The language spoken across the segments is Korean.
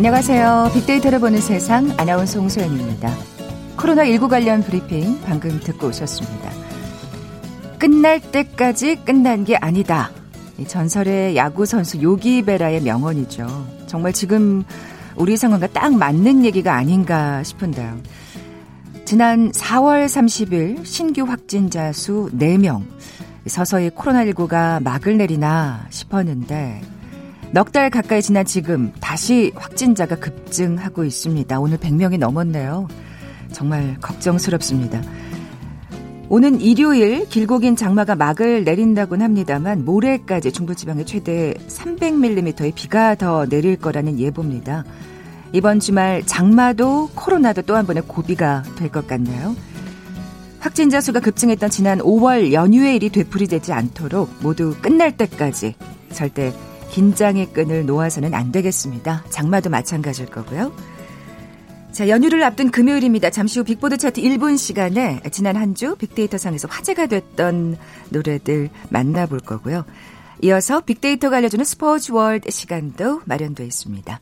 안녕하세요. 빅데이터를 보는 세상 아나운서 홍소연입니다. 코로나19 관련 브리핑 방금 듣고 오셨습니다. 끝날 때까지 끝난 게 아니다. 전설의 야구선수 요기베라의 명언이죠. 정말 지금 우리 상황과 딱 맞는 얘기가 아닌가 싶은데요. 지난 4월 30일 신규 확진자 수 4명. 서서히 코로나19가 막을 내리나 싶었는데 넉 달 가까이 지난 지금 다시 확진자가 급증하고 있습니다. 오늘 100명이 넘었네요. 정말 걱정스럽습니다. 오는 일요일 길고 긴 장마가 막을 내린다곤 합니다만 모레까지 중부지방에 최대 300mm의 비가 더 내릴 거라는 예보입니다. 이번 주말 장마도 코로나도 또 한 번의 고비가 될 것 같네요. 확진자 수가 급증했던 지난 5월 연휴의 일이 되풀이되지 않도록 모두 끝날 때까지 절대 긴장의 끈을 놓아서는 안 되겠습니다. 장마도 마찬가지일 거고요. 자, 연휴를 앞둔 금요일입니다. 잠시 후 빅보드 차트 1분 시간에 지난 한 주 빅데이터상에서 화제가 됐던 노래들 만나볼 거고요. 이어서 빅데이터가 알려주는 스포츠 월드 시간도 마련되어 있습니다.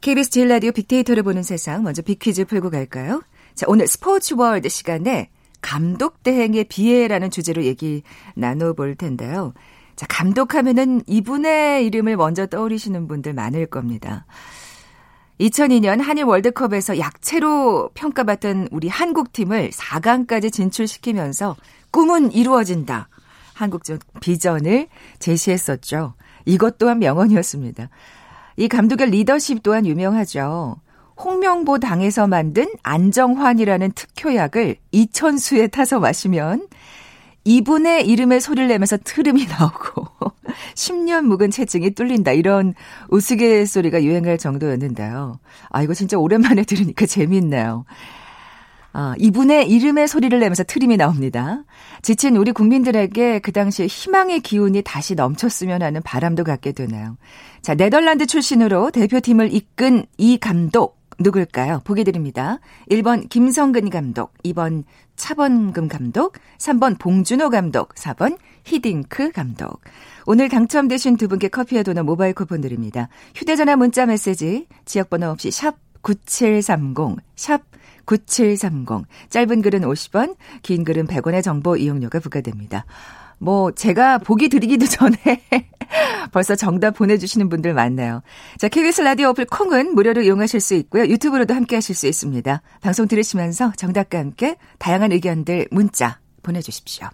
KBS 제일 라디오 빅데이터를 보는 세상, 먼저 빅퀴즈 풀고 갈까요? 자, 오늘 스포츠 월드 시간에 감독 대행의 비애라는 주제로 얘기 나눠볼 텐데요. 자, 감독하면은 이분의 이름을 먼저 떠올리시는 분들 많을 겁니다. 2002년 한일 월드컵에서 약체로 평가받던 우리 한국팀을 4강까지 진출시키면서 꿈은 이루어진다. 한국적 비전을 제시했었죠. 이것 또한 명언이었습니다. 이 감독의 리더십 또한 유명하죠. 홍명보 당에서 만든 안정환이라는 특효약을 이천수에 타서 마시면 이분의 이름의 소리를 내면서 트름이 나오고 10년 묵은 체증이 뚫린다. 이런 우스갯소리가 유행할 정도였는데요. 아, 이거 진짜 오랜만에 들으니까 재미있네요. 아, 이분의 이름의 소리를 내면서 트림이 나옵니다. 지친 우리 국민들에게 그 당시에 희망의 기운이 다시 넘쳤으면 하는 바람도 갖게 되네요. 자, 네덜란드 출신으로 대표팀을 이끈 이 감독 누굴까요? 보기 드립니다. 1번 김성근 감독, 2번 차범근 감독, 3번 봉준호 감독, 4번 히딩크 감독. 오늘 당첨되신 두 분께 커피와 도넛 모바일 쿠폰 드립니다. 휴대전화 문자 메시지 지역번호 없이 샵 9730, 샵 9730. 짧은 글은 50원, 긴 글은 100원의 정보 이용료가 부과됩니다. 뭐 제가 보기 드리기도 전에 벌써 정답 보내주시는 분들 많네요. 자, KBS 라디오 어플 콩은 무료로 이용하실 수 있고요. 유튜브로도 함께하실 수 있습니다. 방송 들으시면서 정답과 함께 다양한 의견들 문자 보내주십시오.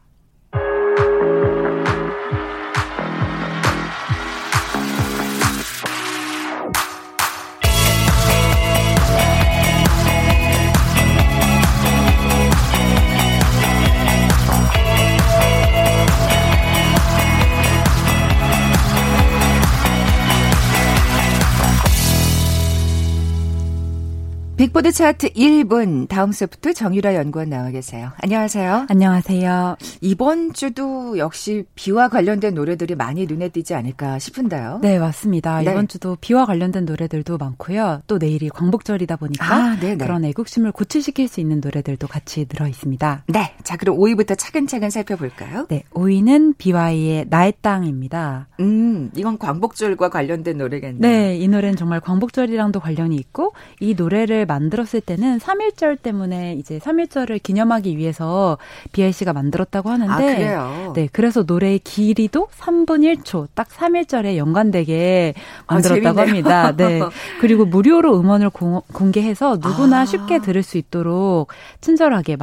빅보드 차트 1분, 다음소프트 정유라 연구원 나와 계세요. 안녕하세요. 안녕하세요. 이번 주도 역시 비와 관련된 노래들이 많이 눈에 띄지 않을까 싶은데요. 네, 맞습니다. 네. 이번 주도 비와 관련된 노래들도 많고요. 또 내일이 광복절이다 보니까 그런 애국심을 고취시킬 수 있는 노래들도 같이 들어있습니다. 네, 자 그럼 5위부터 차근차근 살펴볼까요? 네, 5위는 BY의 나의 땅입니다. 이건 광복절과 관련된 노래겠네요. 네, 이 노래는 정말 광복절이랑도 관련이 있고 이 노래를 만들었을 때는 3.1절 때문에 이제 3.1절을 기념하기 위해서 BI 씨가 만들었다고 하는데, 아, 그래요? 네, 그래서 노래의 길이도 3분 1초, 딱 3.1절에 연관되게 만들었다고 합니다. 네. 그리고 무료로 음원을 공개해서 누구나 쉽게 들을 수 있도록 친절하게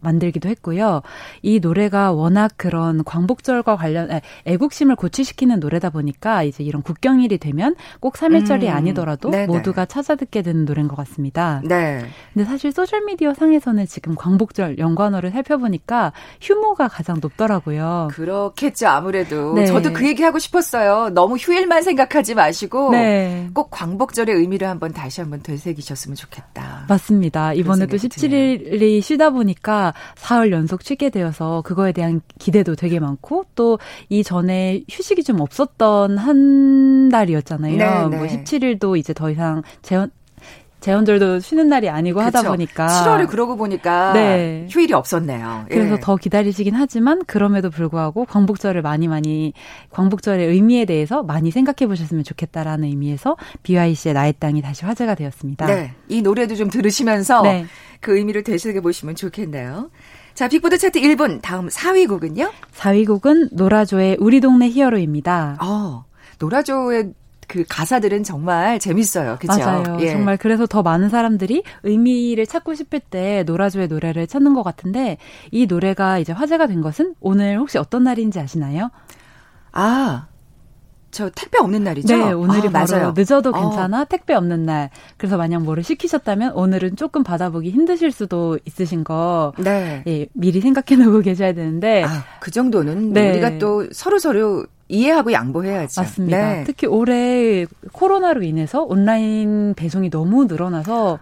만들기도 했고요. 이 노래가 워낙 그런 광복절과 관련 애국심을 고취시키는 노래다 보니까 이제 이런 국경일이 되면 꼭 3.1절이 아니더라도 네네. 모두가 찾아듣게 되는 노래인 것 같습니다. 네. 근데 사실 소셜미디어 상에서는 지금 광복절 연관어를 살펴보니까 휴무가 가장 높더라고요. 그렇겠죠. 아무래도. 네. 저도 그 얘기하고 싶었어요. 너무 휴일만 생각하지 마시고 네. 꼭 광복절의 의미를 다시 한번 되새기셨으면 좋겠다. 맞습니다. 이번에도 17일이 쉬다 보니까 사흘 연속 쉬게 되어서 그거에 대한 기대도 되게 많고 또 이전에 휴식이 좀 없었던 한 달이었잖아요. 네, 네. 뭐 17일도 이제 더 이상 재원들도 쉬는 날이 아니고 그쵸. 하다 보니까 7월에 그러고 보니까 네. 휴일이 없었네요. 그래서 예. 더 기다리시긴 하지만 그럼에도 불구하고 광복절을 많이 광복절의 의미에 대해서 많이 생각해 보셨으면 좋겠다라는 의미에서 BYC의 나의 땅이 다시 화제가 되었습니다. 네, 이 노래도 좀 들으시면서 네. 그 의미를 되새겨 보시면 좋겠네요. 자, 빅보드 차트 1분 다음 4위 곡은요? 4위 곡은 노라조의 우리 동네 히어로입니다. 노라조의 그 가사들은 정말 재밌어요. 그렇죠? 맞아요. 예. 정말 그래서 더 많은 사람들이 의미를 찾고 싶을 때 노라조의 노래를 찾는 것 같은데 이 노래가 이제 화제가 된 것은 오늘 혹시 어떤 날인지 아시나요? 저 택배 없는 날이죠? 네. 오늘이 바로 맞아요. 늦어도 괜찮아 택배 없는 날. 그래서 만약 뭐를 시키셨다면 오늘은 조금 받아보기 힘드실 수도 있으신 거 네. 예, 미리 생각해놓고 계셔야 되는데 그 정도는 네. 우리가 또 서로서로 이해하고 양보해야죠. 맞습니다. 네. 특히 올해 코로나로 인해서 온라인 배송이 너무 늘어나서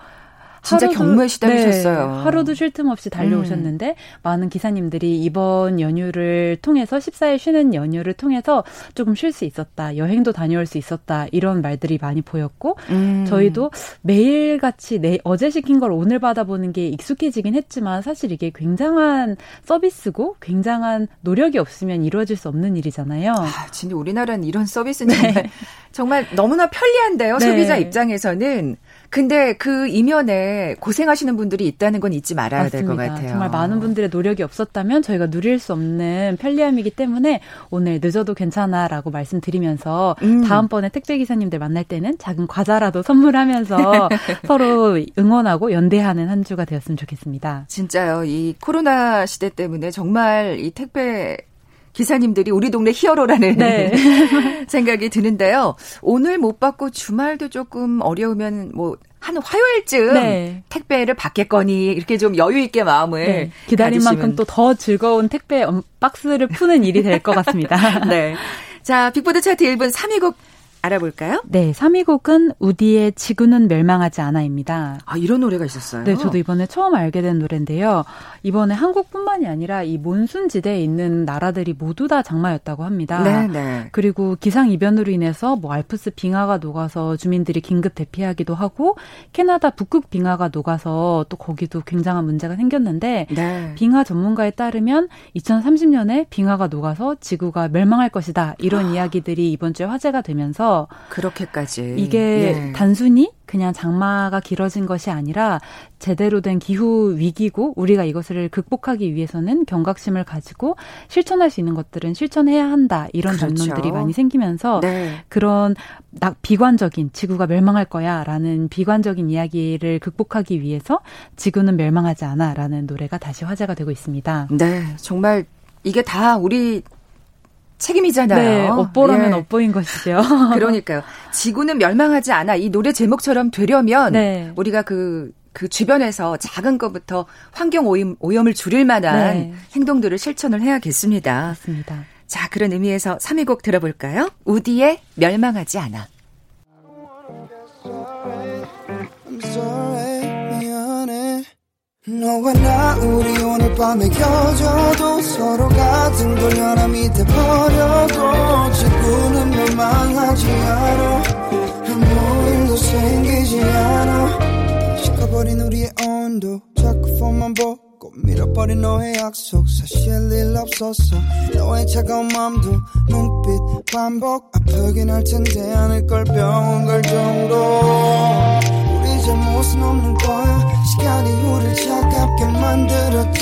진짜 경무에 시달리셨어요. 네, 하루도 쉴 틈 없이 달려오셨는데 많은 기사님들이 이번 연휴를 통해서 14일 쉬는 연휴를 통해서 조금 쉴 수 있었다. 여행도 다녀올 수 있었다. 이런 말들이 많이 보였고 저희도 매일같이 어제 시킨 걸 오늘 받아보는 게 익숙해지긴 했지만 사실 이게 굉장한 서비스고 굉장한 노력이 없으면 이루어질 수 없는 일이잖아요. 진짜 우리나라는 이런 서비스는 네. 정말 너무나 편리한데요. 네. 소비자 입장에서는. 근데 그 이면에 고생하시는 분들이 있다는 건 잊지 말아야 될 것 같아요. 정말 많은 분들의 노력이 없었다면 저희가 누릴 수 없는 편리함이기 때문에 오늘 늦어도 괜찮아라고 말씀드리면서 다음번에 택배기사님들 만날 때는 작은 과자라도 선물하면서 서로 응원하고 연대하는 한 주가 되었으면 좋겠습니다. 진짜요. 이 코로나 시대 때문에 정말 이 택배 기사님들이 우리 동네 히어로라는 네. 생각이 드는데요. 오늘 못 받고 주말도 조금 어려우면 한 화요일쯤 네. 택배를 받겠거니 이렇게 좀 여유 있게 마음을 네. 기다린 가지시면. 만큼 또 더 즐거운 택배 박스를 푸는 일이 될 것 같습니다. 네. 자, 빅보드 차트 1분 3위 곡 알아볼까요? 네. 3위 곡은 우디의 지구는 멸망하지 않아입니다. 이런 노래가 있었어요? 네. 저도 이번에 처음 알게 된 노래인데요. 이번에 한국뿐만이 아니라 이 몬순지대에 있는 나라들이 모두 다 장마였다고 합니다. 네네. 그리고 기상이변으로 인해서 알프스 빙하가 녹아서 주민들이 긴급 대피하기도 하고 캐나다 북극 빙하가 녹아서 또 거기도 굉장한 문제가 생겼는데 네. 빙하 전문가에 따르면 2030년에 빙하가 녹아서 지구가 멸망할 것이다. 이런 이야기들이 이번 주에 화제가 되면서 그렇게까지. 이게 예. 단순히 그냥 장마가 길어진 것이 아니라 제대로 된 기후 위기고 우리가 이것을 극복하기 위해서는 경각심을 가지고 실천할 수 있는 것들은 실천해야 한다. 이런 전론들이 많이 생기면서 네. 그런 비관적인 지구가 멸망할 거야 라는 비관적인 이야기를 극복하기 위해서 지구는 멸망하지 않아 라는 노래가 다시 화제가 되고 있습니다. 네. 정말 이게 다 우리 책임이잖아요. 네, 업보라면 예. 업보인 것이죠. 그러니까요. 지구는 멸망하지 않아. 이 노래 제목처럼 되려면 네. 우리가 그 주변에서 작은 것부터 환경 오염을 줄일 만한 네. 행동들을 실천을 해야겠습니다. 맞습니다. 자, 그런 의미에서 3위 곡 들어볼까요? 우디의 멸망하지 않아. 너와 나 우리 오늘 밤에 껴줘도 서로 같은 돌려나 밑에 버려도 지구는 멸망하지 않아 아무 일도 생기지 않아 식어버린 우리의 온도 자꾸 폰만 보고 밀어버린 너의 약속 사실 일 없었어 너의 차가운 맘도 눈빛 반복 아프긴 할 텐데 않을 걸 병원 갈 정도 우리 잘못은 없는 거야 시간이 우릴 차갑게 만들었지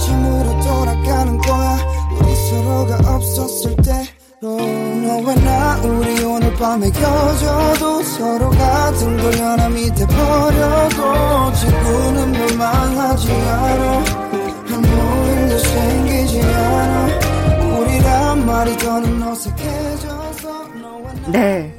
지금으로 돌아가는 거야 우리 서로가 없었을 때로 너와 나 우리 오늘 밤에 껴줘도 서로 같은 돌려나 밑에 버려도 지구는 멸망하지 않아 아무 일도 생기지 않아 우리란 말이 더는 어색해져서 너와 나 네.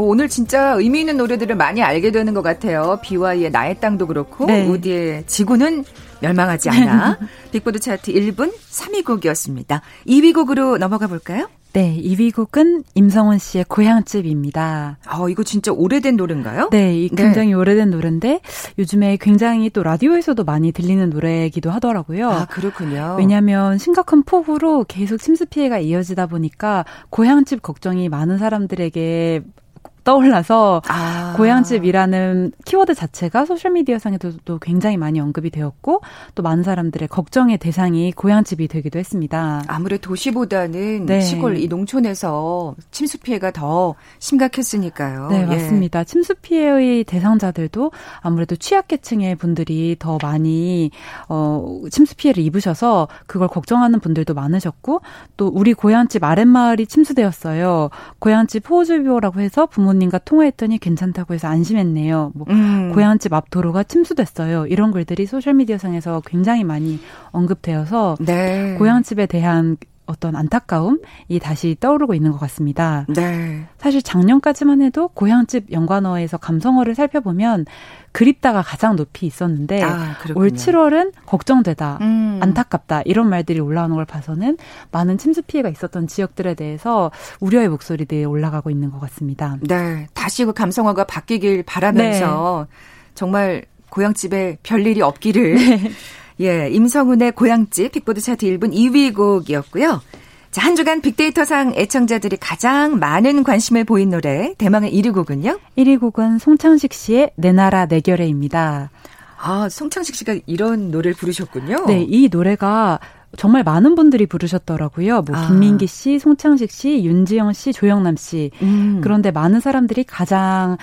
오늘 진짜 의미 있는 노래들을 많이 알게 되는 것 같아요. BY의 나의 땅도 그렇고 네. 우디의 지구는 멸망하지 않아. 빅보드 차트 1분 3위 곡이었습니다. 2위 곡으로 넘어가 볼까요? 네. 2위 곡은 임성훈 씨의 고향집입니다. 이거 진짜 오래된 노래인가요? 네. 굉장히 네. 오래된 노래인데 요즘에 굉장히 또 라디오에서도 많이 들리는 노래이기도 하더라고요. 그렇군요. 왜냐하면 심각한 폭우로 계속 침수피해가 이어지다 보니까 고향집 걱정이 많은 사람들에게 떠올라서 고향집이라는 키워드 자체가 소셜미디어상에도 굉장히 많이 언급이 되었고 또 많은 사람들의 걱정의 대상이 고향집이 되기도 했습니다. 아무래도 도시보다는 시골 이 농촌에서 침수 피해가 더 심각했으니까요. 네, 맞습니다. 침수 피해의 대상자들도 아무래도 취약계층의 분들이 더 많이 침수 피해를 입으셔서 그걸 걱정하는 분들도 많으셨고 또 우리 고향집 아랫마을이 침수되었어요. 고향집 호우주의보라고 해서 부모님과 통화했더니 괜찮다고 해서 안심했네요. 뭐 고향집 앞 도로가 침수됐어요. 이런 글들이 소셜미디어상에서 굉장히 많이 언급되어서 고향집에 대한 어떤 안타까움이 다시 떠오르고 있는 것 같습니다. 네. 사실 작년까지만 해도 고향집 연관어에서 감성어를 살펴보면 그립다가 가장 높이 있었는데 올 7월은 걱정되다, 안타깝다 이런 말들이 올라오는 걸 봐서는 많은 침수 피해가 있었던 지역들에 대해서 우려의 목소리들이 올라가고 있는 것 같습니다. 네, 다시 그 감성어가 바뀌길 바라면서 정말 고향집에 별일이 없기를 예, 임성훈의 고향집 빅보드 차트 1분 2위 곡이었고요. 자, 한 주간 빅데이터상 애청자들이 가장 많은 관심을 보인 노래 대망의 1위 곡은요? 1위 곡은 송창식 씨의 내 나라 내 결의입니다. 아, 송창식 씨가 이런 노래를 부르셨군요. 네, 이 노래가 정말 많은 분들이 부르셨더라고요. 뭐 김민기 씨, 송창식 씨, 윤지영 씨, 조영남 씨. 그런데 많은 사람들이 가장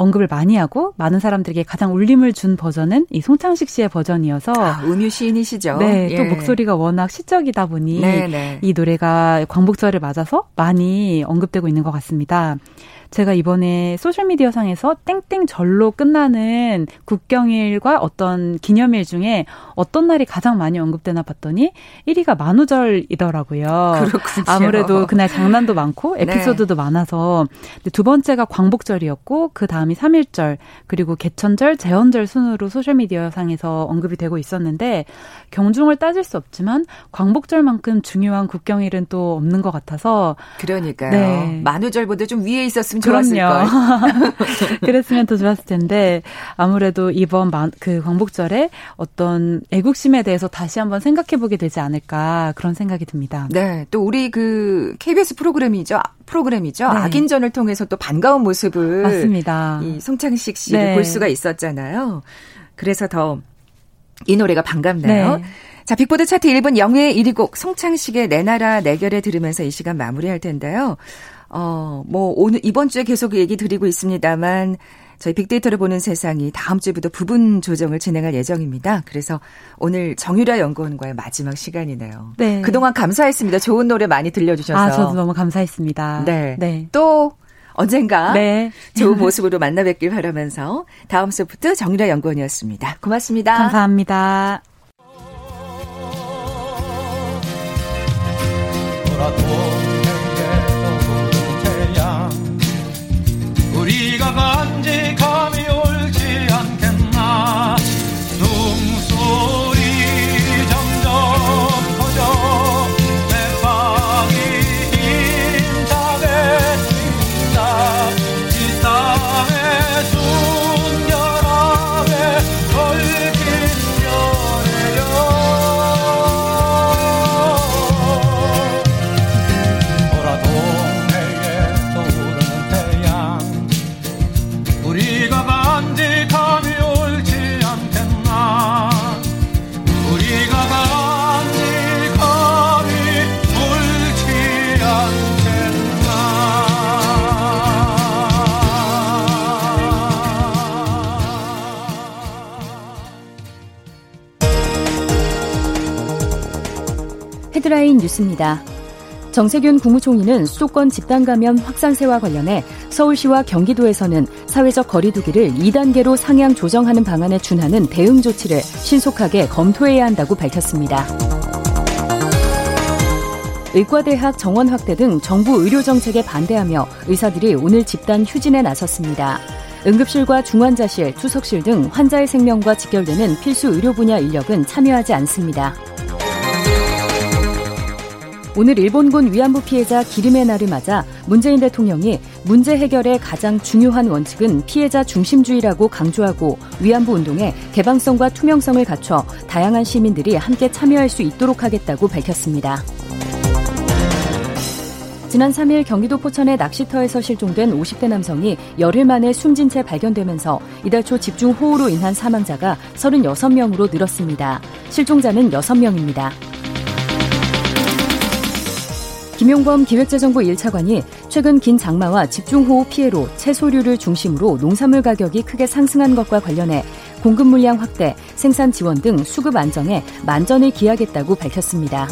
언급을 많이 하고 많은 사람들에게 가장 울림을 준 버전은 이 송창식 씨의 버전이어서 음유 시인이시죠. 네, 또 목소리가 워낙 시적이다 보니 이 노래가 광복절을 맞아서 많이 언급되고 있는 것 같습니다. 제가 이번에 소셜미디어상에서 땡땡절로 끝나는 국경일과 어떤 기념일 중에 어떤 날이 가장 많이 언급되나 봤더니 1위가 만우절이더라고요. 그렇군요. 아무래도 그날 장난도 많고 에피소드도 많아서 근데 두 번째가 광복절이었고 그 다음이 3.1절 그리고 개천절, 제헌절 순으로 소셜미디어상에서 언급이 되고 있었는데 경중을 따질 수 없지만 광복절만큼 중요한 국경일은 또 없는 것 같아서 그러니까요. 네. 만우절보다 좀 위에 있었으면 그럼요. 그랬으면 더 좋았을 텐데 아무래도 이번 그 광복절에 어떤 애국심에 대해서 다시 한번 생각해보게 되지 않을까 그런 생각이 듭니다. 네, 또 우리 그 KBS 프로그램이죠. 네. 악인전을 통해서 또 반가운 모습을 맞습니다. 이 송창식 씨를 볼 수가 있었잖아요. 그래서 더 이 노래가 반갑네요. 네. 자, 빅보드 차트 1분 영예의 1위 곡 송창식의 내 나라 내 결에 들으면서 이 시간 마무리할 텐데요. 뭐, 오늘, 이번 주에 계속 얘기 드리고 있습니다만, 저희 빅데이터를 보는 세상이 다음 주부터 부분 조정을 진행할 예정입니다. 그래서 오늘 정유라 연구원과의 마지막 시간이네요. 네. 그동안 감사했습니다. 좋은 노래 많이 들려주셔서. 아, 저도 너무 감사했습니다. 네. 또, 언젠가 좋은 모습으로 만나뵙길 바라면서 다음 소프트 정유라 연구원이었습니다. 고맙습니다. 감사합니다. 우리가 간직함이 옳지 않겠나 눈물소리 점점 커져 내 방이 힘차게 뛴다 이 땅의 순결함에 얽힌 열애여 뭐라도 헤드라인 뉴스입니다. 정세균 국무총리는 수도권 집단감염 확산세와 관련해 서울시와 경기도에서는 사회적 거리 두기를 2단계로 상향 조정하는 방안에 준하는 대응 조치를 신속하게 검토해야 한다고 밝혔습니다. 의과대학 정원 확대 등 정부 의료 정책에 반대하며 의사들이 오늘 집단 휴진에 나섰습니다. 응급실과 중환자실, 투석실 등 환자의 생명과 직결되는 필수 의료 분야 인력은 참여하지 않습니다. 오늘 일본군 위안부 피해자 기림의 날을 맞아 문재인 대통령이 문제 해결의 가장 중요한 원칙은 피해자 중심주의라고 강조하고 위안부 운동에 개방성과 투명성을 갖춰 다양한 시민들이 함께 참여할 수 있도록 하겠다고 밝혔습니다. 지난 3일 경기도 포천의 낚시터에서 실종된 50대 남성이 열흘 만에 숨진 채 발견되면서 이달 초 집중호우로 인한 사망자가 36명으로 늘었습니다. 실종자는 6명입니다. 김용범 기획재정부 1차관이 최근 긴 장마와 집중호우 피해로 채소류를 중심으로 농산물 가격이 크게 상승한 것과 관련해 공급 물량 확대, 생산 지원 등 수급 안정에 만전을 기하겠다고 밝혔습니다.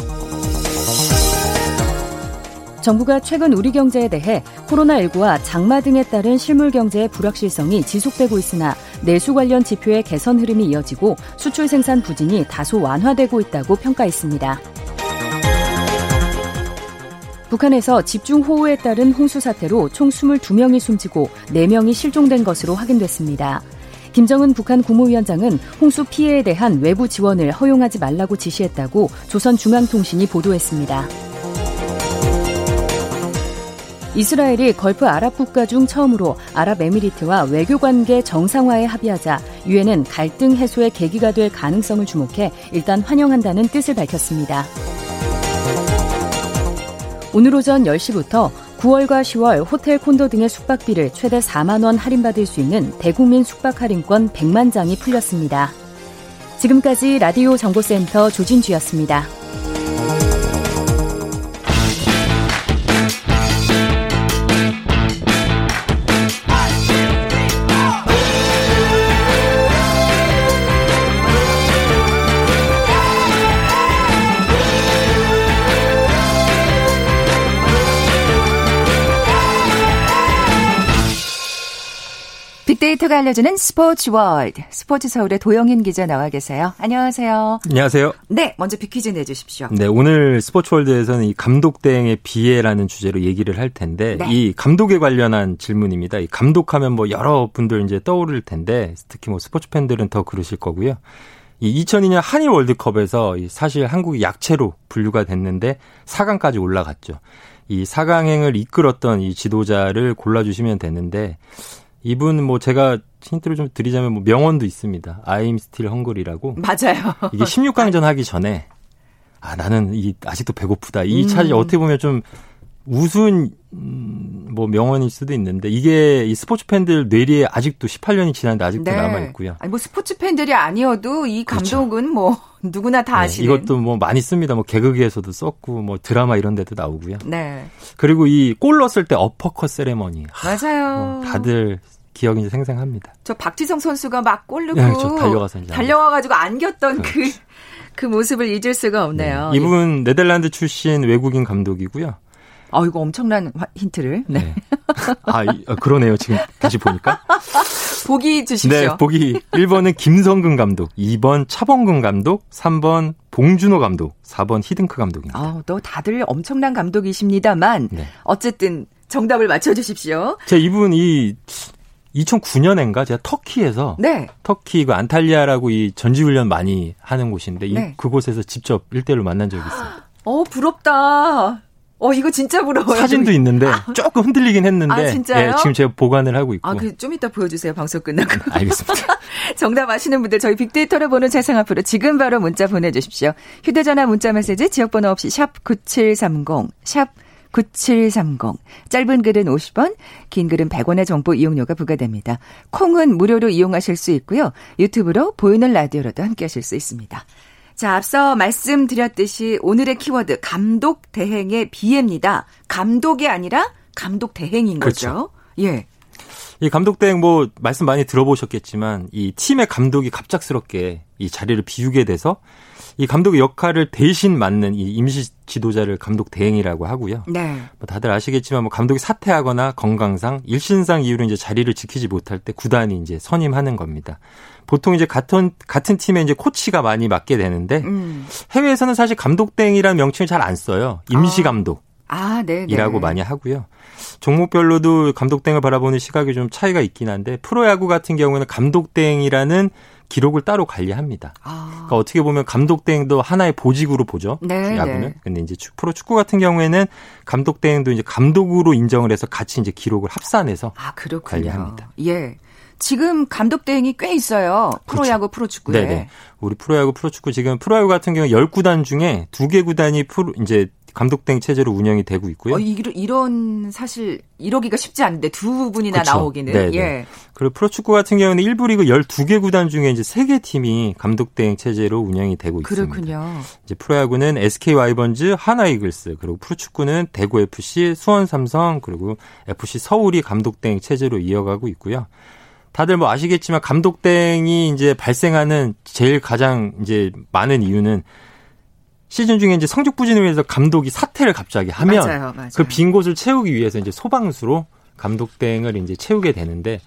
정부가 최근 우리 경제에 대해 코로나19와 장마 등에 따른 실물 경제의 불확실성이 지속되고 있으나 내수 관련 지표의 개선 흐름이 이어지고 수출 생산 부진이 다소 완화되고 있다고 평가했습니다. 북한에서 집중호우에 따른 홍수 사태로 총 22명이 숨지고 4명이 실종된 것으로 확인됐습니다. 김정은 북한 국무위원장은 홍수 피해에 대한 외부 지원을 허용하지 말라고 지시했다고 조선중앙통신이 보도했습니다. 이스라엘이 걸프 아랍 국가 중 처음으로 아랍에미리트와 외교관계 정상화에 합의하자 유엔은 갈등 해소의 계기가 될 가능성을 주목해 일단 환영한다는 뜻을 밝혔습니다. 오늘 오전 10시부터 9월과 10월 호텔 콘도 등의 숙박비를 최대 4만 원 할인받을 수 있는 대국민 숙박 할인권 100만 장이 풀렸습니다. 지금까지 라디오 정보센터 조진주였습니다. 빅데이터가 알려주는 스포츠 월드. 스포츠 서울의 도영인 기자 나와 계세요. 안녕하세요. 안녕하세요. 네, 먼저 빅퀴즈 내주십시오. 네, 오늘 스포츠 월드에서는 이 감독 대행의 비애라는 주제로 얘기를 할 텐데, 네. 이 감독에 관련한 질문입니다. 이 감독하면 뭐 여러 분들 이제 떠오를 텐데, 특히 뭐 스포츠 팬들은 더 그러실 거고요. 이 2002년 한일 월드컵에서 사실 한국이 약체로 분류가 됐는데 4강까지 올라갔죠. 이 4강행을 이끌었던 이 지도자를 골라주시면 되는데. 이분 뭐 제가 힌트를 좀 드리자면 뭐 명언도 있습니다. I'm still hungry라고. 맞아요. 이게 16강전 하기 전에 나는 이 아직도 배고프다. 이 차지 어떻게 보면 좀 우스운 뭐 명언일 수도 있는데 이게 이 스포츠 팬들 뇌리에 아직도 18년이 지났는데 아직도 네. 남아 있고요. 아니 뭐 스포츠 팬들이 아니어도 이 감독은 그렇죠. 뭐 누구나 다 네, 아시는. 이것도 뭐 많이 씁니다. 뭐 개그계에서도 썼고 뭐 드라마 이런 데도 나오고요. 네. 그리고 이 골 넣었을 때 어퍼컷 세레머니. 맞아요. 다들 기억이 이제 생생합니다. 저 박지성 선수가 막 골 넣고 네, 그렇죠. 달려가서 이제 달려와가지고 안겼던 그렇죠. 그 모습을 잊을 수가 없네요. 네. 이분 네덜란드 출신 외국인 감독이고요. 이거 엄청난 힌트를. 네. 네. 그러네요. 지금 다시 보니까. 보기 주십시오. 네, 보기. 1번은 김성근 감독, 2번 차범근 감독, 3번 봉준호 감독, 4번 히딩크 감독입니다. 또 다들 엄청난 감독이십니다만 네. 어쨌든 정답을 맞춰주십시오. 제 이분 2009년인가 제가 터키에서 네. 터키 그 안탈리아라고 이 전지훈련 많이 하는 곳인데 네. 그곳에서 직접 1대1로 만난 적이 있습니다. 부럽다. 이거 진짜 부러워요. 사진도 있는데 조금 흔들리긴 했는데 아, 진짜요? 예, 지금 제가 보관을 하고 있고. 좀 이따 보여주세요. 방송 끝나고. 알겠습니다. 정답 아시는 분들 저희 빅데이터를 보는 세상 앞으로 지금 바로 문자 보내주십시오. 휴대전화 문자메시지 지역번호 없이 샵 9730 샵 9730 짧은 글은 50원 긴 글은 100원의 정보 이용료가 부과됩니다. 콩은 무료로 이용하실 수 있고요. 유튜브로 보이는 라디오로도 함께하실 수 있습니다. 자, 앞서 말씀드렸듯이 오늘의 키워드 감독 대행의 비애입니다. 감독이 아니라 감독 대행인 거죠. 그렇죠. 예. 이 감독 대행 뭐 말씀 많이 들어보셨겠지만 이 팀의 감독이 갑작스럽게 이 자리를 비우게 돼서 이 감독의 역할을 대신 맡는 이 임시 지도자를 감독 대행이라고 하고요. 네. 뭐 다들 아시겠지만 뭐 감독이 사퇴하거나 건강상, 일신상 이유로 이제 자리를 지키지 못할 때 구단이 이제 선임하는 겁니다. 보통 이제 같은 팀에 이제 코치가 많이 맡게 되는데 해외에서는 사실 감독 대행이라는 명칭을 잘 안 써요. 임시 감독. 네. 이라고 많이 하고요. 종목별로도 감독 대행을 바라보는 시각이 좀 차이가 있긴 한데 프로야구 같은 경우는 감독 대행이라는 기록을 따로 관리합니다. 그러니까 어떻게 보면 감독 대행도 하나의 보직으로 보죠. 네, 야구는. 네. 근데 이제 프로 축구 같은 경우에는 감독 대행도 이제 감독으로 인정을 해서 같이 이제 기록을 합산해서 관리합니다. 예. 지금 감독 대행이 꽤 있어요. 프로야구, 그렇죠. 프로축구에. 네네. 우리 프로야구, 프로축구 지금 프로야구 같은 경우 10구단 중에 2개 구단이 이제 감독denk 체제로 운영이 되고 있고요. 이런 사실 이러기가 쉽지 않은데 두 분이나 그쵸. 나오기는. 네네. 예. 그리고 프로축구 같은 경우는 1부 리그 12개 구단 중에 이제 3개 팀이 감독denk 체제로 운영이 되고 있습니다. 그렇군요. 이제 프로야구는 SK 와이번즈, 하나 이글스, 그리고 프로축구는 대구 FC, 수원 삼성, 그리고 FC 서울이 감독denk 체제로 이어가고 있고요. 다들 뭐 아시겠지만 감독댕이 이제 발생하는 제일 가장 이제 많은 이유는 시즌 중에 이제 성적 부진을 위해서 감독이 사퇴를 갑자기 하면 맞아요. 그 빈 곳을 채우기 위해서 이제 소방수로 감독댕을 이제 채우게 되는데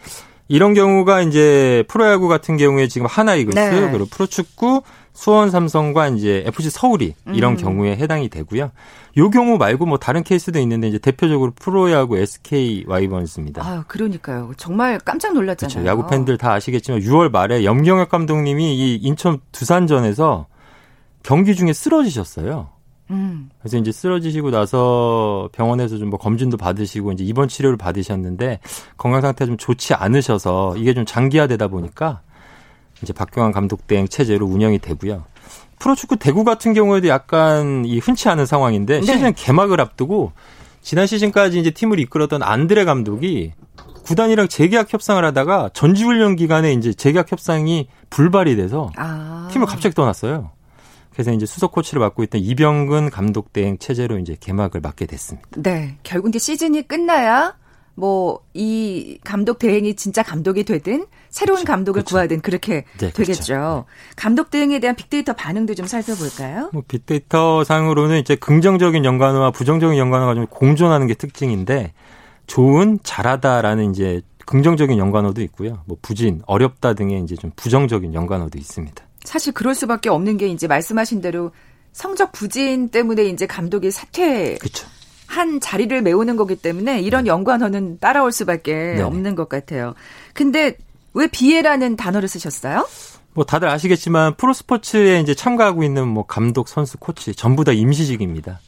이런 경우가 이제 프로야구 같은 경우에 지금 하나 이글스 네. 그리고 프로축구 수원 삼성과 이제 FC 서울이 이런 경우에 해당이 되고요. 요 경우 말고 뭐 다른 케이스도 있는데 이제 대표적으로 프로야구 SK 와이번즈입니다. 아, 그러니까요. 정말 깜짝 놀랐잖아요. 그렇죠. 야구 팬들 다 아시겠지만 6월 말에 염경엽 감독님이 이 인천 두산전에서 경기 중에 쓰러지셨어요. 그래서 이제 쓰러지시고 나서 병원에서 좀 뭐 검진도 받으시고 이제 입원 치료를 받으셨는데 건강 상태가 좀 좋지 않으셔서 이게 좀 장기화되다 보니까 이제 박경환 감독 등 체제로 운영이 되고요. 프로축구 대구 같은 경우에도 약간 이 흔치 않은 상황인데 네. 시즌 개막을 앞두고 지난 시즌까지 이제 팀을 이끌었던 안드레 감독이 구단이랑 재계약 협상을 하다가 전지훈련 기간에 이제 재계약 협상이 불발이 돼서 팀을 갑자기 떠났어요. 그래서 이제 수석 코치를 맡고 있던 이병근 감독 대행 체제로 이제 개막을 맡게 됐습니다. 네, 결국 이제 시즌이 끝나야 뭐 이 감독 대행이 진짜 감독이 되든 새로운 그렇죠. 감독을 그렇죠. 구하든 그렇게 네, 되겠죠. 그렇죠. 네. 감독 대행에 대한 빅데이터 반응도 좀 살펴볼까요? 뭐 빅데이터 상으로는 이제 긍정적인 연관어와 부정적인 연관어가 좀 공존하는 게 특징인데 좋은, 잘하다라는 이제 긍정적인 연관어도 있고요. 뭐 부진, 어렵다 등의 이제 좀 부정적인 연관어도 있습니다. 사실 그럴 수밖에 없는 게 이제 말씀하신 대로 성적 부진 때문에 이제 감독이 사퇴 그쵸. 한 자리를 메우는 거기 때문에 이런 연관어는 따라올 수밖에 네네. 없는 것 같아요. 근데 왜 비애라는 단어를 쓰셨어요? 뭐 다들 아시겠지만 프로스포츠에 이제 참가하고 있는 뭐 감독, 선수, 코치 전부 다 임시직입니다.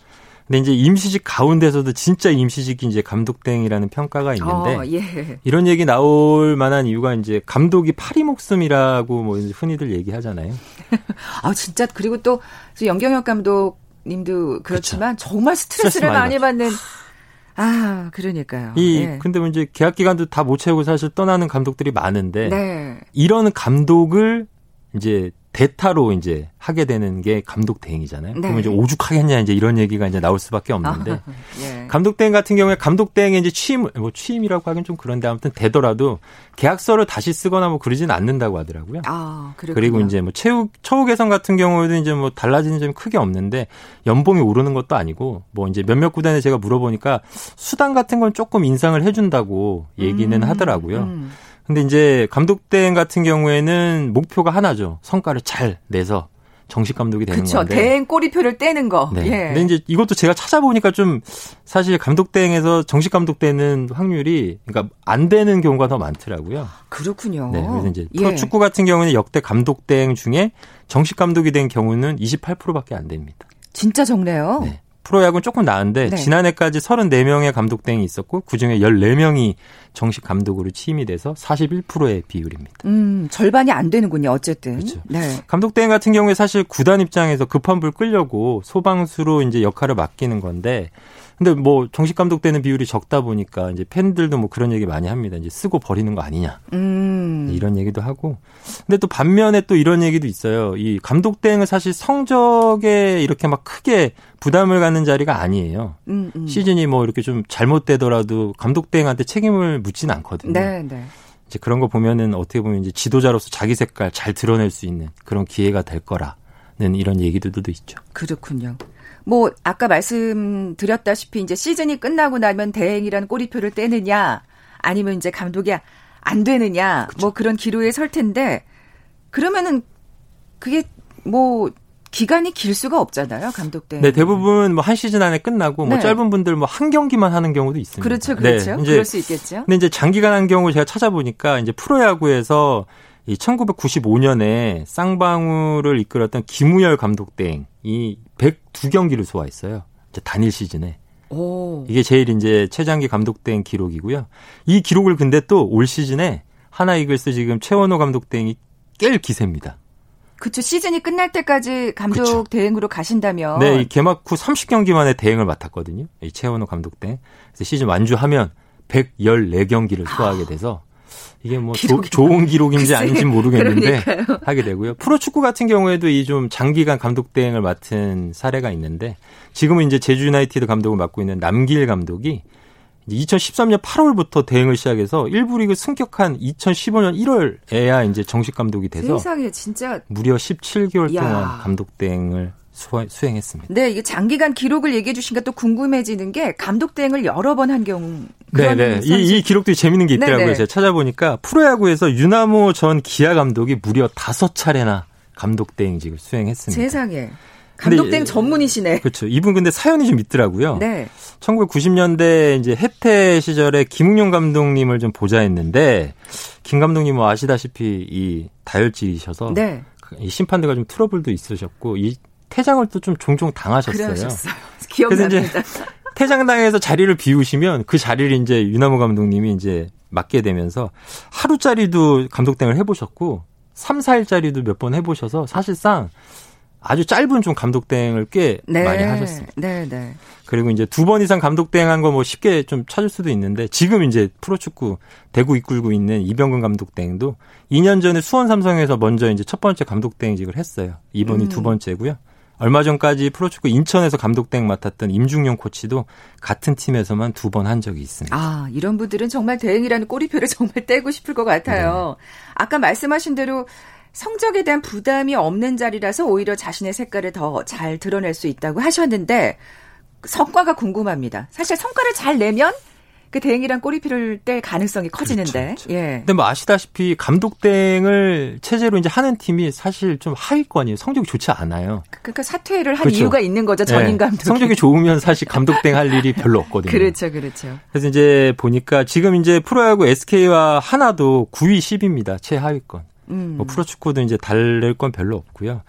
근데 이제 임시직 가운데서도 진짜 임시직이 이제 감독댕이라는 평가가 있는데 예. 이런 얘기 나올 만한 이유가 이제 감독이 파리 목숨이라고 뭐 흔히들 얘기하잖아요. 아 진짜 그리고 또 염경엽 감독님도 그렇지만 그쵸. 정말 스트레스를 많이 받는 아 그러니까요. 예. 근데 뭐 이제 계약 기간도 다 못 채우고 사실 떠나는 감독들이 많은데 네. 이런 감독을 이제 대타로 이제 하게 되는 게 감독 대행이잖아요. 네. 그러면 이제 오죽하겠냐 이제 이런 얘기가 이제 나올 수밖에 없는데 예. 감독 대행 같은 경우에 감독 대행에 이제 취임이라고 하긴 좀 그런데 아무튼 되더라도 계약서를 다시 쓰거나 뭐 그러진 않는다고 하더라고요. 아, 그리고 이제 뭐 처우 개선 같은 경우에도 이제 뭐 달라지는 점이 크게 없는데 연봉이 오르는 것도 아니고 뭐 이제 몇몇 구단에 제가 물어보니까 수당 같은 건 조금 인상을 해준다고 얘기는 하더라고요. 근데 이제 감독 대행 같은 경우에는 목표가 하나죠. 성과를 잘 내서 정식 감독이 되는 그쵸, 건데. 그렇죠. 대행 꼬리표를 떼는 거. 네. 예. 근데 이제 이것도 제가 찾아보니까 좀 사실 감독 대행에서 정식 감독 되는 확률이 그러니까 안 되는 경우가 더 많더라고요. 그렇군요. 네. 그래서 이제 프로축구 예. 같은 경우는 역대 감독 대행 중에 정식 감독이 된 경우는 28%밖에 안 됩니다. 진짜 적네요. 네. 프로야구는 조금 나은데 네. 지난해까지 34명의 감독 대행이 있었고 그중에 14명이 정식 감독으로 취임이 돼서 41%의 비율입니다. 절반이 안 되는군요. 어쨌든. 그렇죠. 네. 감독 대행 같은 경우에 사실 구단 입장에서 급한 불 끌려고 소방수로 이제 역할을 맡기는 건데 근데 뭐 정식 감독 되는 비율이 적다 보니까 이제 팬들도 뭐 그런 얘기 많이 합니다. 이제 쓰고 버리는 거 아니냐. 이런 얘기도 하고. 근데 또 반면에 또 이런 얘기도 있어요. 이 감독 대행은 사실 성적에 이렇게 막 크게 부담을 갖는 자리가 아니에요. 시즌이 뭐 이렇게 좀 잘못되더라도 감독 대행한테 책임을 묻진 않거든요. 네, 네. 이제 그런 거 보면은 어떻게 보면 이제 지도자로서 자기 색깔 잘 드러낼 수 있는 그런 기회가 될 거라는 이런 얘기들도 있죠. 그렇군요. 뭐 아까 말씀드렸다시피 이제 시즌이 끝나고 나면 대행이라는 꼬리표를 떼느냐 아니면 이제 감독이 안 되느냐 그쵸. 뭐 그런 기로에 설 텐데 그러면은 그게 뭐 기간이 길 수가 없잖아요. 감독 대행. 네, 대부분 뭐 한 시즌 안에 끝나고 네. 뭐 짧은 분들 뭐 한 경기만 하는 경우도 있습니다. 그렇죠. 네, 이제 그럴 수 있겠죠. 근데 이제 장기간 한 경우 제가 찾아보니까 이제 프로야구에서 이 1995년에 쌍방울을 이끌었던 김우열 감독 대행이 102경기를 소화했어요. 이제 단일 시즌에. 오. 이게 제일 이제 최장기 감독 대행 기록이고요. 이 기록을 근데 또 올 시즌에 하나 이글스 지금 최원호 감독 대행이 깰 기세입니다. 그쵸. 시즌이 끝날 때까지 감독 그쵸. 대행으로 가신다면. 네. 이 개막 후 30경기 만에 대행을 맡았거든요. 이 최원호 감독 때. 그래서 시즌 완주하면 114경기를 소화하게 돼서 이게 뭐 좋은 기록인지 아닌지 모르겠는데 그러니까요. 하게 되고요. 프로축구 같은 경우에도 이 좀 장기간 감독 대행을 맡은 사례가 있는데 지금은 이제 제주 유나이티드 감독을 맡고 있는 남길 감독이 2013년 8월부터 대행을 시작해서 1부 리그 승격한 2015년 1월에야 이제 정식 감독이 돼서 세상에 진짜 무려 17개월 야. 동안 감독 대행을 수행했습니다. 네, 이게 장기간 기록을 얘기해 주신 게 또 궁금해지는 게 감독 대행을 여러 번 한 경우. 네네. 이 기록도 재밌는 게 있더라고요. 네네. 제가 찾아보니까 프로야구에서 유남호 전 기아 감독이 무려 5차례나 감독 대행직을 수행했습니다. 세상에. 감독 대행 전문이시네. 그렇죠. 이분 근데 사연이 좀 있더라고요. 네. 1990년대 이제 해태 시절에 김응용 감독님을 좀 보좌했는데 김 감독님 뭐 아시다시피 이 다혈질이셔서 네. 이 심판들과 좀 트러블도 있으셨고 이 퇴장을 또 좀 종종 당하셨어요. 그러셨어요. 기억납니다. 퇴장당해서 자리를 비우시면 그 자리를 이제 유남호 감독님이 이제 맡게 되면서 하루짜리도 감독 대행을 해보셨고 3, 4일짜리도 몇 번 해보셔서 사실상 아주 짧은 좀 감독 대행을 꽤 네, 많이 하셨습니다. 네, 네. 그리고 이제 2번 이상 감독 대행한 거 뭐 쉽게 좀 찾을 수도 있는데 지금 이제 프로축구 대구 이끌고 있는 이병근 감독 대행도 2년 전에 수원 삼성에서 먼저 이제 첫 번째 감독 대행직을 했어요. 이번이 두 번째고요. 얼마 전까지 프로축구 인천에서 감독 대행 맡았던 임중용 코치도 같은 팀에서만 2번 한 적이 있습니다. 아, 이런 분들은 정말 대행이라는 꼬리표를 정말 떼고 싶을 것 같아요. 네. 아까 말씀하신 대로 성적에 대한 부담이 없는 자리라서 오히려 자신의 색깔을 더 잘 드러낼 수 있다고 하셨는데 성과가 궁금합니다. 사실 성과를 잘 내면 그 대행이란 꼬리표를 뗄 가능성이 커지는데. 그렇죠, 그렇죠. 예. 근데 뭐 아시다시피 감독 대행을 체제로 이제 하는 팀이 사실 좀 하위권이에요. 성적이 좋지 않아요. 그러니까 사퇴를 한 그렇죠. 이유가 있는 거죠. 전임 감독이. 네. 성적이 좋으면 사실 감독 대행 할 일이 별로 없거든요. 그렇죠, 그렇죠. 그래서 이제 보니까 지금 이제 프로야구 SK와 하나도 9위 10위입니다. 최하위권. 뭐 프로축구도 이제 달랠 건 별로 없고요.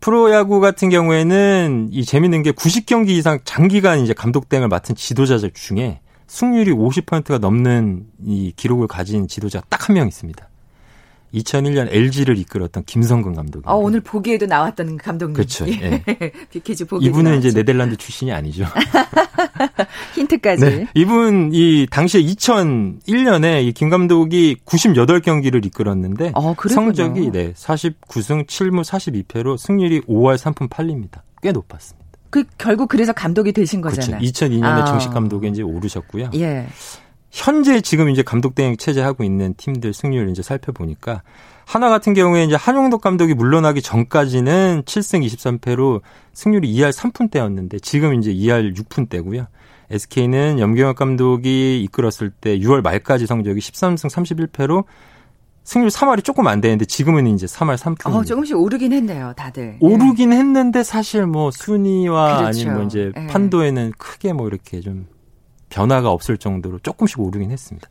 프로야구 같은 경우에는 이 재밌는 게 90경기 이상 장기간 이제 감독 대행을 맡은 지도자들 중에 승률이 50%가 넘는 이 기록을 가진 지도자가 딱 한 명 있습니다. 2001년 LG를 이끌었던 김성근 감독. 아, 오늘 보기에도 나왔던 감독님. 그렇죠. 예. 빅퀴즈 보기에도 이분은 나왔죠. 이제 네덜란드 출신이 아니죠. 힌트까지. 네. 이분 이 당시에 2001년에 이 김 감독이 98경기를 이끌었는데 성적이 네, 49승 7무 42패로 승률이 5할 3푼 8리입니다. 꽤 높았습니다. 결국 그래서 감독이 되신 거잖아요. 그렇죠. 2002년에 정식 감독에 이제 오르셨고요. 예. 현재 지금 이제 감독 대행 체제하고 있는 팀들 승률을 이제 살펴보니까 하나 같은 경우에 이제 한용덕 감독이 물러나기 전까지는 7승 23패로 승률이 2할 3푼대였는데 지금 이제 2할 6푼대고요. SK는 염경엽 감독이 이끌었을 때 6월 말까지 성적이 13승 31패로 승률 3할이 조금 안 되는데 지금은 이제 3할 3푼. 조금씩 오르긴 했네요, 다들. 오르긴 했는데 사실 뭐 순위와 그렇죠. 아니면 뭐 이제 판도에는 크게 뭐 이렇게 좀 변화가 없을 정도로 조금씩 오르긴 했습니다.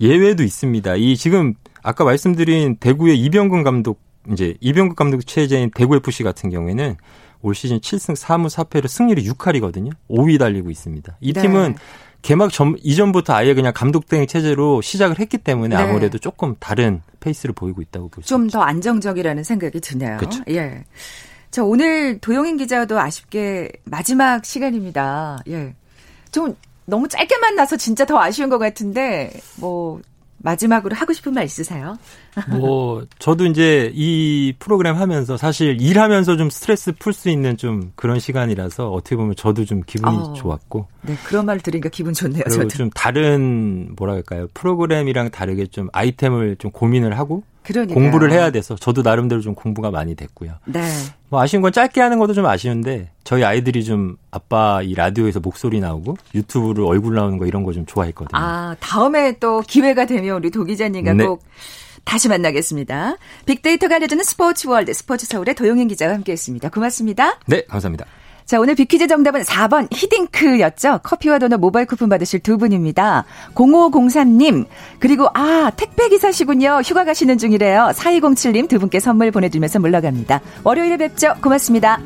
예외도 있습니다. 이 지금 아까 말씀드린 대구의 이병근 감독 이제 이병근 감독 체제인 대구 FC 같은 경우에는 올 시즌 7승 3무 4패로 승률이 6할이거든요. 5위 달리고 있습니다. 이 팀은 개막 이전부터 아예 그냥 감독 대행 체제로 시작을 했기 때문에 아무래도 조금 다른 페이스를 보이고 있다고 볼 수 있죠. 좀 더 안정적이라는 생각이 드네요. 그렇죠. 예. 자, 오늘 도영인 기자도 아쉽게 마지막 시간입니다. 예. 좀 너무 짧게 만나서 진짜 더 아쉬운 것 같은데 뭐 마지막으로 하고 싶은 말 있으세요? 뭐 저도 이제 이 프로그램 하면서 사실 일하면서 좀 스트레스 풀 수 있는 좀 그런 시간이라서 어떻게 보면 저도 좀 기분이 좋았고. 네, 그런 말 들으니까 기분 좋네요. 그리고 저도. 좀 다른 뭐랄까요 프로그램이랑 다르게 좀 아이템을 좀 고민을 하고. 그러니까요. 공부를 해야 돼서 저도 나름대로 좀 공부가 많이 됐고요. 네. 뭐 아쉬운 건 짧게 하는 것도 좀 아쉬운데 저희 아이들이 좀 아빠 이 라디오에서 목소리 나오고 유튜브로 얼굴 나오는 거 이런 거 좀 좋아했거든요. 아, 다음에 또 기회가 되면 우리 도 기자님과 꼭 다시 만나겠습니다. 빅데이터가 알려주는 스포츠 월드 스포츠 서울의 도영인 기자와 함께했습니다. 고맙습니다. 네, 감사합니다. 자, 오늘 빅퀴즈 정답은 4번 히딩크였죠. 커피와 도넛 모바일 쿠폰 받으실 두 분입니다. 0503님 그리고 택배기사시군요. 휴가 가시는 중이래요. 4207님 두 분께 선물 보내드리면서 물러갑니다. 월요일에 뵙죠. 고맙습니다.